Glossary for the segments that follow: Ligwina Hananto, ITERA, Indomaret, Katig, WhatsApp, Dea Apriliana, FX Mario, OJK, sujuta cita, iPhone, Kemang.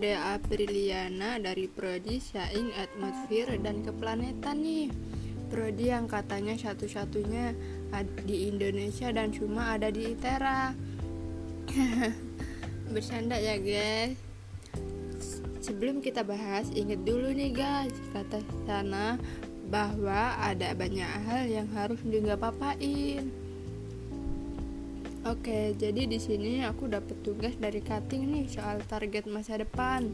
Dea Apriliana dari prodi Sains Atmosfer dan Keplanetan nih. Prodi yang katanya satu-satunya di Indonesia dan cuma ada di ITERA. Bercanda ya guys. Sebelum kita bahas, ingat dulu nih guys, kata sana bahwa ada banyak hal yang harus juga papain. Oke, jadi di sini aku dapat tugas dari Katig nih soal target masa depan.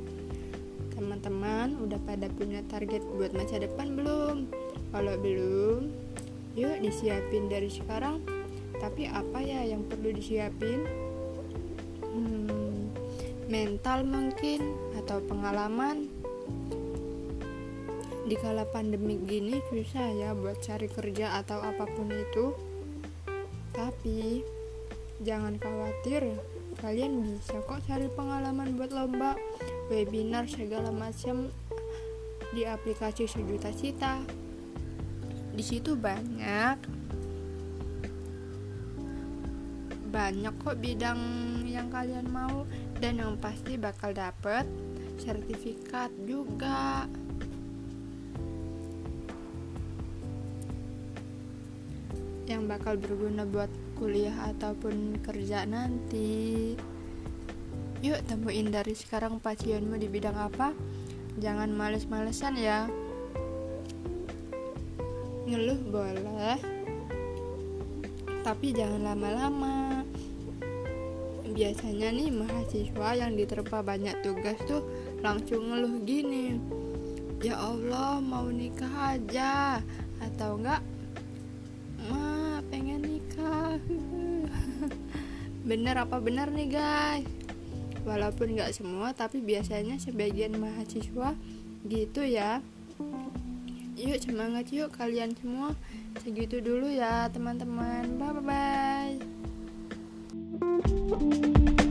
Teman-teman udah pada punya target buat masa depan belum? Kalau belum, yuk disiapin dari sekarang. Tapi apa ya yang perlu disiapin? Mental mungkin atau pengalaman. Dikala pandemi gini susah ya buat cari kerja atau apapun itu. Tapi jangan khawatir, kalian bisa kok cari pengalaman buat lomba, webinar segala macam di aplikasi Sujuta Cita. Di situ banyak kok bidang yang kalian mau, dan yang pasti bakal dapet sertifikat juga. Yang bakal berguna buat kuliah ataupun kerja nanti. Yuk temuin dari sekarang pasienmu di bidang apa. Jangan males-malesan ya. Ngeluh boleh, tapi jangan lama-lama. Biasanya nih mahasiswa yang diterpa banyak tugas tuh langsung ngeluh gini. Ya Allah, mau nikah aja, atau enggak pengen nikah. Bener apa bener nih guys? Walaupun gak semua, tapi biasanya sebagian mahasiswa gitu ya. Yuk semangat yuk kalian semua. Segitu dulu ya teman-teman. Bye bye.